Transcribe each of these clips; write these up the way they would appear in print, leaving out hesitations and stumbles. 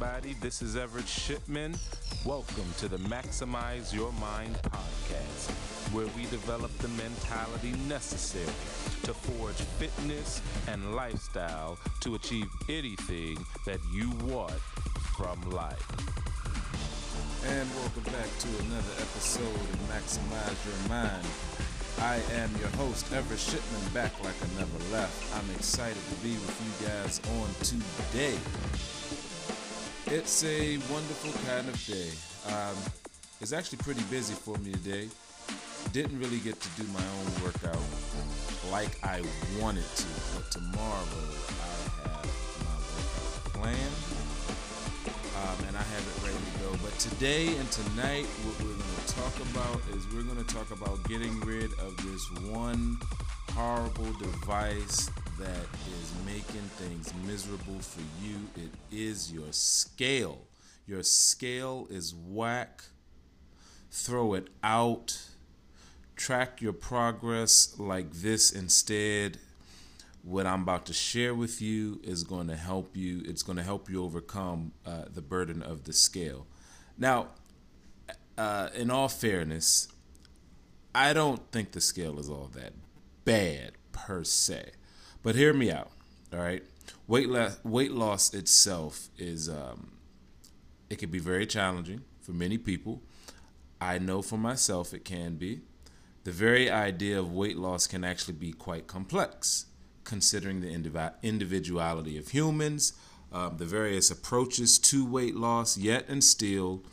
everybody. This is Everett Shipman. Welcome to the Maximize Your Mind podcast, where we develop the mentality necessary to forge fitness and lifestyle to achieve anything that you want from life. And welcome back to another episode of Maximize Your Mind. I am your host, Everett Shipman, back like I never left. I'm excited to be with you guys on today. It's a wonderful kind of day. It's actually pretty busy for me today. Didn't really get to do my own workout like I wanted to, but tomorrow I have my workout planned, and I have it ready to go. But today and tonight, what we're going to talk about is we're going to talk about getting rid of this one horrible device that is making things miserable for you. It is your scale. Your scale is whack. Throw it out. Track your progress like this instead. What I'm about to share with you is going to help you. It's going to help you overcome the burden of the scale. Now, in all fairness, I don't think the scale is all that bad per se. But hear me out, all right? Weight loss itself is, it can be very challenging for many people. I know for myself it can be. The very idea of weight loss can actually be quite complex, considering the individuality of humans, the various approaches to weight loss, yet and still,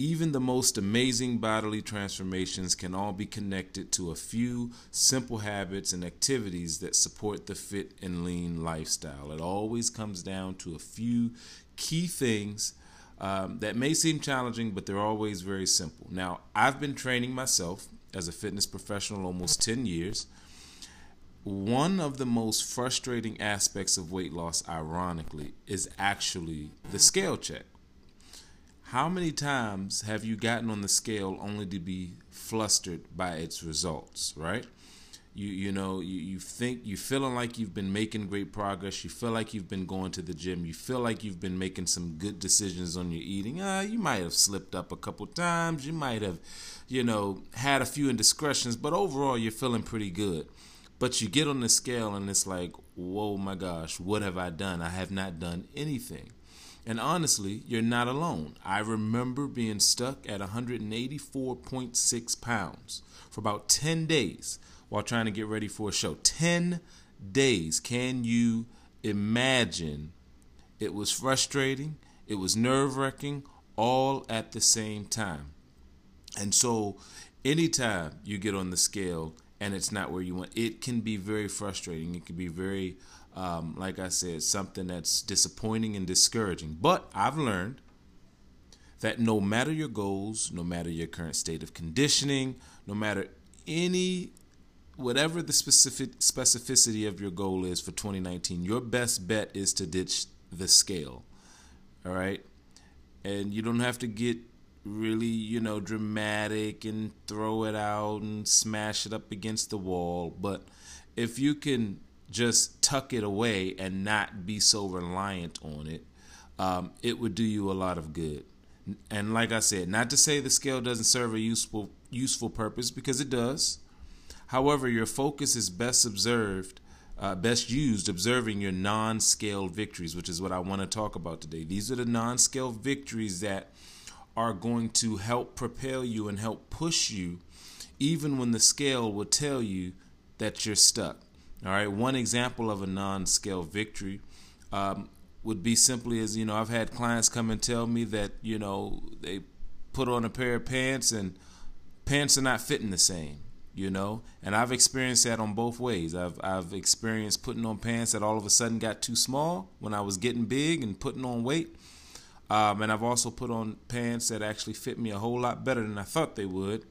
even the most amazing bodily transformations can all be connected to a few simple habits and activities that support the fit and lean lifestyle. It always comes down to a few key things that may seem challenging, but they're always very simple. Now, I've been training myself as a fitness professional almost 10 years. One of the most frustrating aspects of weight loss, ironically, is actually the scale check. How many times have you gotten on the scale only to be flustered by its results, right? You think you're feeling like you've been making great progress. You feel like you've been going to the gym. You feel like you've been making some good decisions on your eating. You might have slipped up a couple times. You might have, had a few indiscretions, but overall you're feeling pretty good. But you get on the scale and it's like, whoa, my gosh, what have I done? I have not done anything. And honestly, you're not alone. I remember being stuck at 184.6 pounds for about 10 days while trying to get ready for a show. 10 days. Can you imagine? It was frustrating. It was nerve-wracking all at the same time. And so anytime you get on the scale and it's not where you want, it can be very frustrating. It can be very like I said, something that's disappointing and discouraging. But I've learned that no matter your goals, no matter your current state of conditioning, no matter whatever the specificity of your goal is for 2019, your best bet is to ditch the scale. All right. And you don't have to get really, dramatic and throw it out and smash it up against the wall. But if you can just tuck it away and not be so reliant on it, it would do you a lot of good. And like I said, not to say the scale doesn't serve a useful purpose, because it does. However, your focus is best used observing your non-scale victories, which is what I want to talk about today. These are the non-scale victories that are going to help propel you and help push you, even when the scale will tell you that you're stuck. All right. One example of a non-scale victory would be simply as, I've had clients come and tell me that, they put on a pair of pants and pants are not fitting the same, and I've experienced that on both ways. I've experienced putting on pants that all of a sudden got too small when I was getting big and putting on weight. And I've also put on pants that actually fit me a whole lot better than I thought they would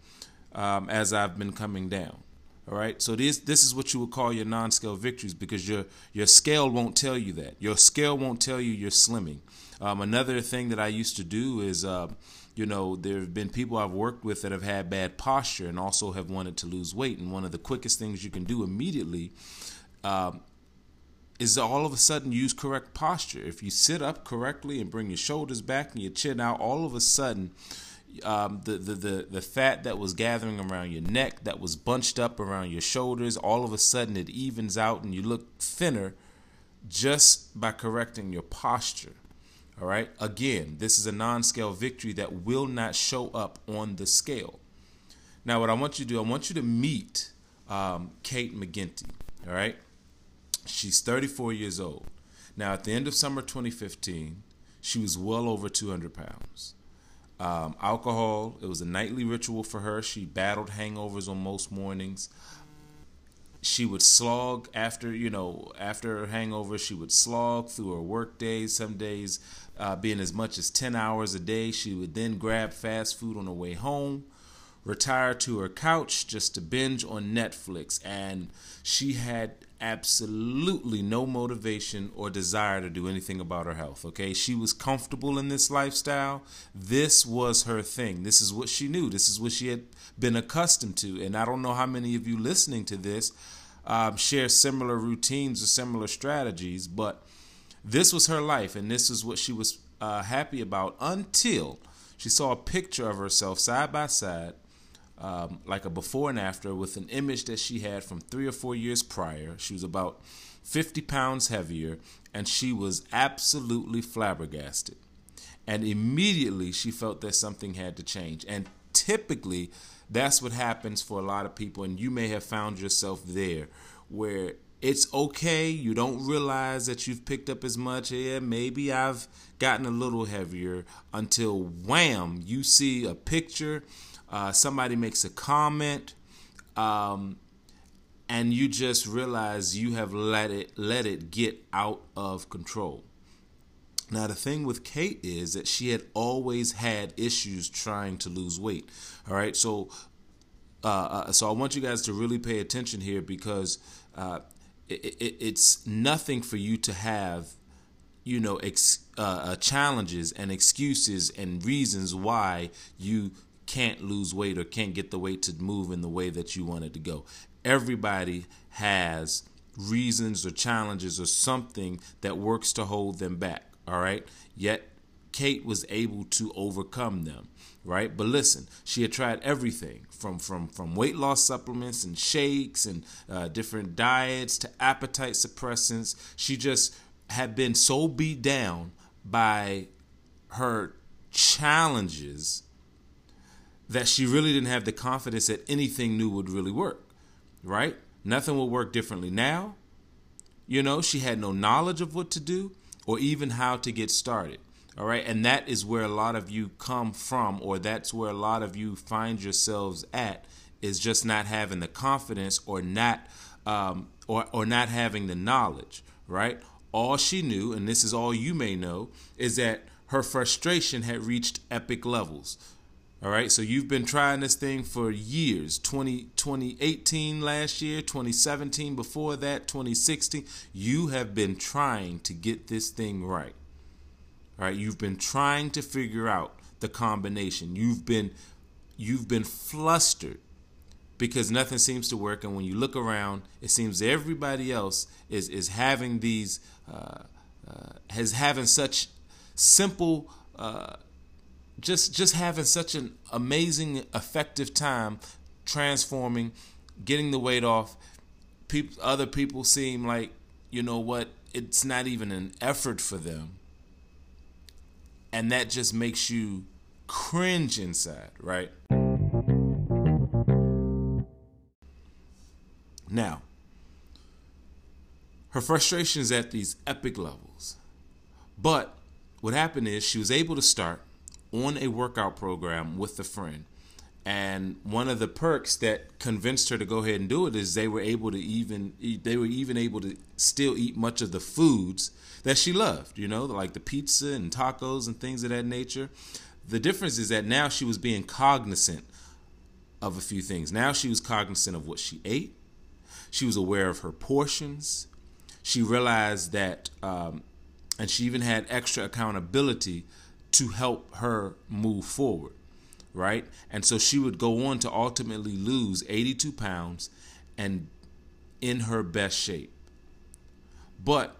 as I've been coming down. All right. So this is what you would call your non-scale victories, because your scale won't tell you that. Your scale won't tell you you're slimming. Another thing that I used to do is, there have been people I've worked with that have had bad posture and also have wanted to lose weight. And one of the quickest things you can do immediately is all of a sudden use correct posture. If you sit up correctly and bring your shoulders back and your chin out, all of a sudden the fat that was gathering around your neck, that was bunched up around your shoulders, all of a sudden it evens out and you look thinner just by correcting your posture. All right. Again, this is a non-scale victory that will not show up on the scale. Now, what I want you to do, I want you to meet Kate McGinty. All right. She's 34 years old. Now, at the end of summer 2015, she was well over 200 pounds. Alcohol, it was a nightly ritual for her. She battled hangovers on most mornings. She would slog after her hangover. She would slog through her work days, some days being as much as 10 hours a day. She would then grab fast food on her way home, retire to her couch just to binge on Netflix. And she had absolutely no motivation or desire to do anything about her health. Okay, she was comfortable in this lifestyle. This was her thing. This is what she knew. This is what she had been accustomed to. And I don't know how many of you listening to this share similar routines or similar strategies, but this was her life and this is what she was happy about until she saw a picture of herself side by side, like a before and after, with an image that she had from 3 or 4 years prior. She was about 50 pounds heavier and she was absolutely flabbergasted. And immediately she felt that something had to change. And typically that's what happens for a lot of people. And you may have found yourself there where it's okay. You don't realize that you've picked up as much. Yeah, maybe I've gotten a little heavier, until wham, you see a picture. Somebody makes a comment, and you just realize you have let it get out of control. Now, the thing with Kate is that she had always had issues trying to lose weight. All right. So I want you guys to really pay attention here, because it's nothing for you to have, challenges and excuses and reasons why you can't lose weight or can't get the weight to move in the way that you want it to go. Everybody has reasons or challenges or something that works to hold them back. All right. Yet Kate was able to overcome them. Right. But listen, she had tried everything from weight loss supplements and shakes and different diets to appetite suppressants. She just had been so beat down by her challenges that she really didn't have the confidence that anything new would really work, right? Nothing will work differently now. She had no knowledge of what to do or even how to get started, all right? And that is where a lot of you come from, or that's where a lot of you find yourselves at, is just not having the confidence or not having the knowledge, right? All she knew, and this is all you may know, is that her frustration had reached epic levels. All right. So you've been trying this thing for years, 2018 last year, 2017, before that, 2016. You have been trying to get this thing right. All right. You've been trying to figure out the combination. You've been flustered because nothing seems to work. And when you look around, it seems everybody else is having these having such simple just having such an amazing, effective time transforming, getting the weight off. Other people seem like, it's not even an effort for them. And that just makes you cringe inside, right? Now, her frustration is at these epic levels. But what happened is she was able to start on a workout program with a friend. And one of the perks that convinced her to go ahead and do it is they were even able to still eat much of the foods that she loved, like the pizza and tacos and things of that nature. The difference is that now she was being cognizant of a few things. Now she was cognizant of what she ate. She was aware of her portions. She realized that, and she even had extra accountability to help her move forward, right? And so she would go on to ultimately lose 82 pounds and in her best shape. But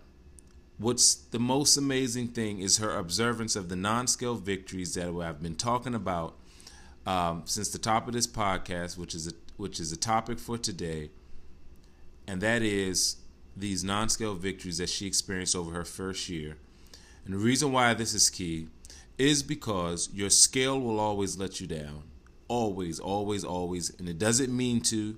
what's the most amazing thing is her observance of the non-scale victories that I've been talking about since the top of this podcast, which is a topic for today. And that is these non-scale victories that she experienced over her first year. And the reason why this is key is because your scale will always let you down. Always, always, always. And it doesn't mean to,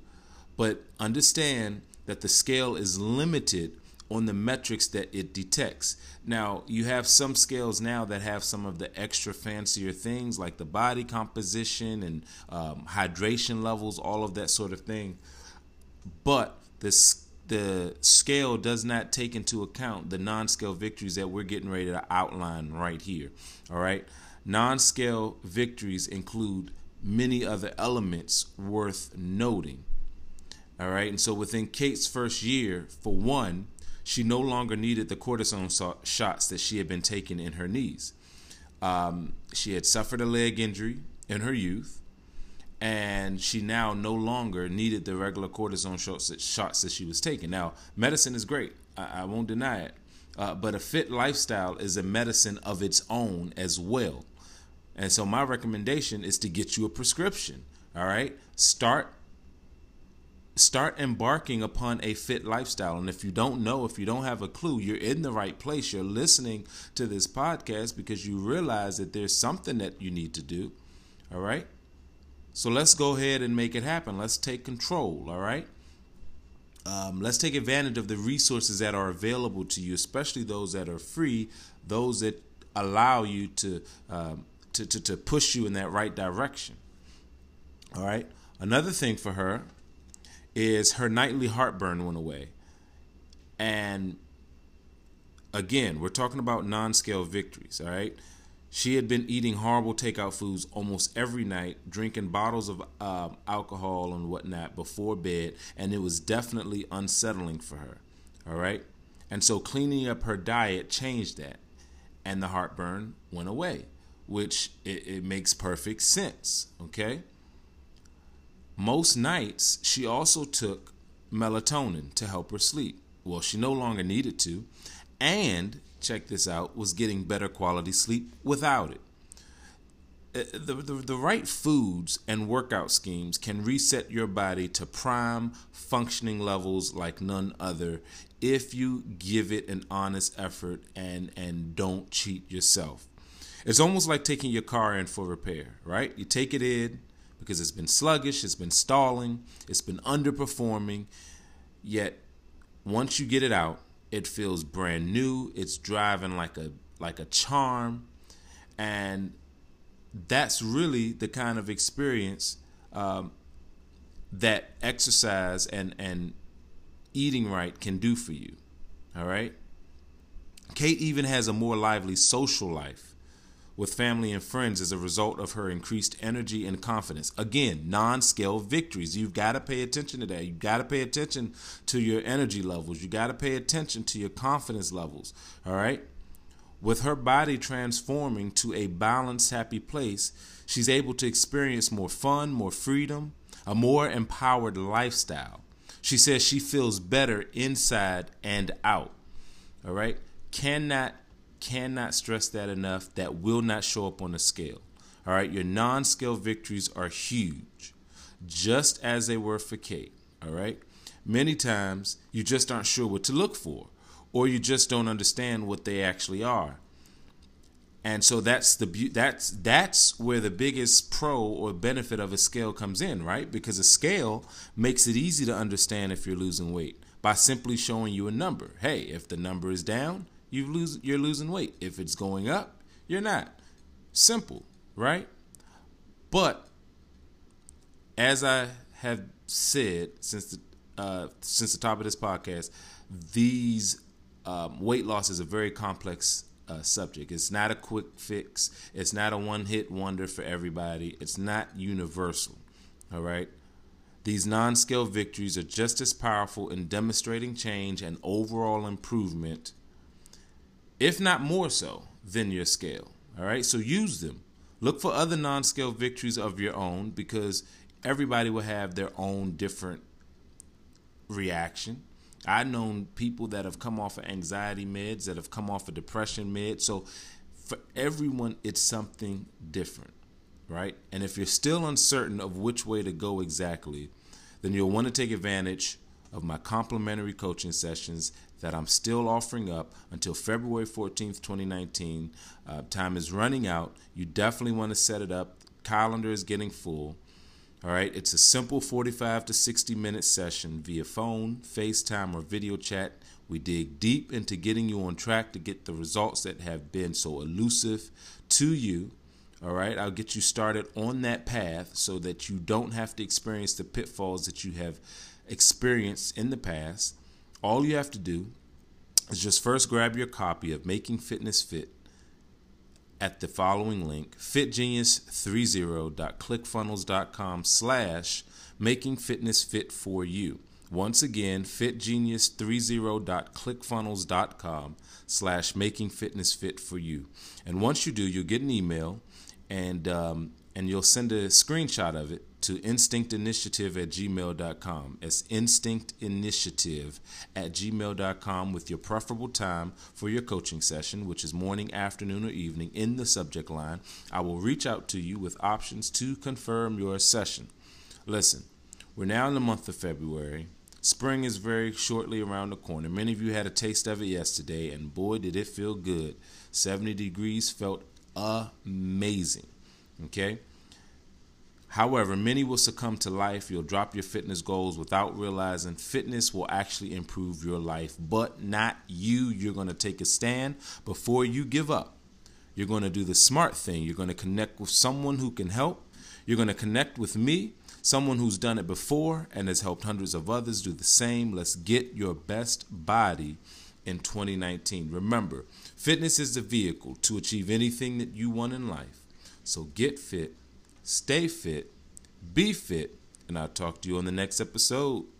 but understand that the scale is limited on the metrics that it detects. Now, you have some scales now that have some of the extra fancier things like the body composition and hydration levels, all of that sort of thing. But the scale does not take into account the non-scale victories that we're getting ready to outline right here. All right. Non-scale victories include many other elements worth noting. All right. And so within Kate's first year, for one, she no longer needed the cortisone shots that she had been taking in her knees. She had suffered a leg injury in her youth, and she now no longer needed the regular cortisone shots that she was taking. Now, medicine is great. I won't deny it. But a fit lifestyle is a medicine of its own as well. And so my recommendation is to get you a prescription. All right. Start embarking upon a fit lifestyle. And if you don't know, if you don't have a clue, you're in the right place. You're listening to this podcast because you realize that there's something that you need to do. All right. So let's go ahead and make it happen. Let's take control. All right. Let's take advantage of the resources that are available to you, especially those that are free, those that allow you to push you in that right direction. All right. Another thing for her is her nightly heartburn went away. And again, we're talking about non-scale victories, all right? She had been eating horrible takeout foods almost every night, drinking bottles of alcohol and whatnot before bed, and it was definitely unsettling for her, all right? And so cleaning up her diet changed that, and the heartburn went away, which it makes perfect sense, okay? Most nights, she also took melatonin to help her sleep. Well, she no longer needed to. And, check this out, was getting better quality sleep without it. The right foods and workout schemes can reset your body to prime functioning levels like none other if you give it an honest effort and don't cheat yourself. It's almost like taking your car in for repair, right? You take it in, because it's been sluggish, it's been stalling, it's been underperforming. Yet, once you get it out, it feels brand new. It's driving like a charm. And that's really the kind of experience that exercise and eating right can do for you. All right? Kate even has a more lively social life with family and friends as a result of her increased energy and confidence. Again, non-scale victories. You've got to pay attention to that. You've got to pay attention to your energy levels. You got to pay attention to your confidence levels, all right? With her body transforming to a balanced, happy place, she's able to experience more fun, more freedom, a more empowered lifestyle. She says she feels better inside and out, all right? Cannot stress that enough. That will not show up on the scale. All right. Your non-scale victories are huge, just as they were for Kate. All right. Many times you just aren't sure what to look for, or you just don't understand what they actually are. And so that's where the biggest pro or benefit of a scale comes in, right? Because a scale makes it easy to understand if you're losing weight by simply showing you a number. Hey, if the number is down, you're losing weight. If it's going up, you're not. Simple, right? But as I have said since the top of this podcast, these weight loss is a very complex subject. It's not a quick fix. It's not a one-hit wonder for everybody. It's not universal, all right? These non-scale victories are just as powerful in demonstrating change and overall improvement, if not more so than your scale. All right. So use them. Look for other non-scale victories of your own, because everybody will have their own different reaction. I've known people that have come off of anxiety meds, that have come off of depression meds. So for everyone, it's something different, right? And if you're still uncertain of which way to go exactly, then you'll want to take advantage of my complimentary coaching sessions that I'm still offering up until February 14th, 2019. Time is running out. You definitely want to set it up. Calendar is getting full. All right. It's a simple 45 to 60 minute session via phone, FaceTime, or video chat. We dig deep into getting you on track to get the results that have been so elusive to you. All right. I'll get you started on that path so that you don't have to experience the pitfalls that you have experienced in the past. All you have to do is just first grab your copy of Making Fitness Fit at the following link, fitgenius30.clickfunnels.com/makingfitnessfit for you. Once again, fitgenius30.clickfunnels.com/makingfitnessfit for you. And once you do, you'll get an email, and you'll send a screenshot of it to instinctinitiative@gmail.com. It's instinctinitiative@gmail.com with your preferable time for your coaching session, which is morning, afternoon, or evening, in the subject line. I will reach out to you with options to confirm your session. Listen, we're now in the month of February. Spring is very shortly around the corner. Many of you had a taste of it yesterday, and boy, did it feel good. 70 degrees felt amazing. Okay? However, many will succumb to life. You'll drop your fitness goals without realizing fitness will actually improve your life, but not you. You're going to take a stand before you give up. You're going to do the smart thing. You're going to connect with someone who can help. You're going to connect with me, someone who's done it before and has helped hundreds of others do the same. Let's get your best body in 2019. Remember, fitness is the vehicle to achieve anything that you want in life. So get fit. Stay fit, be fit, and I'll talk to you on the next episode.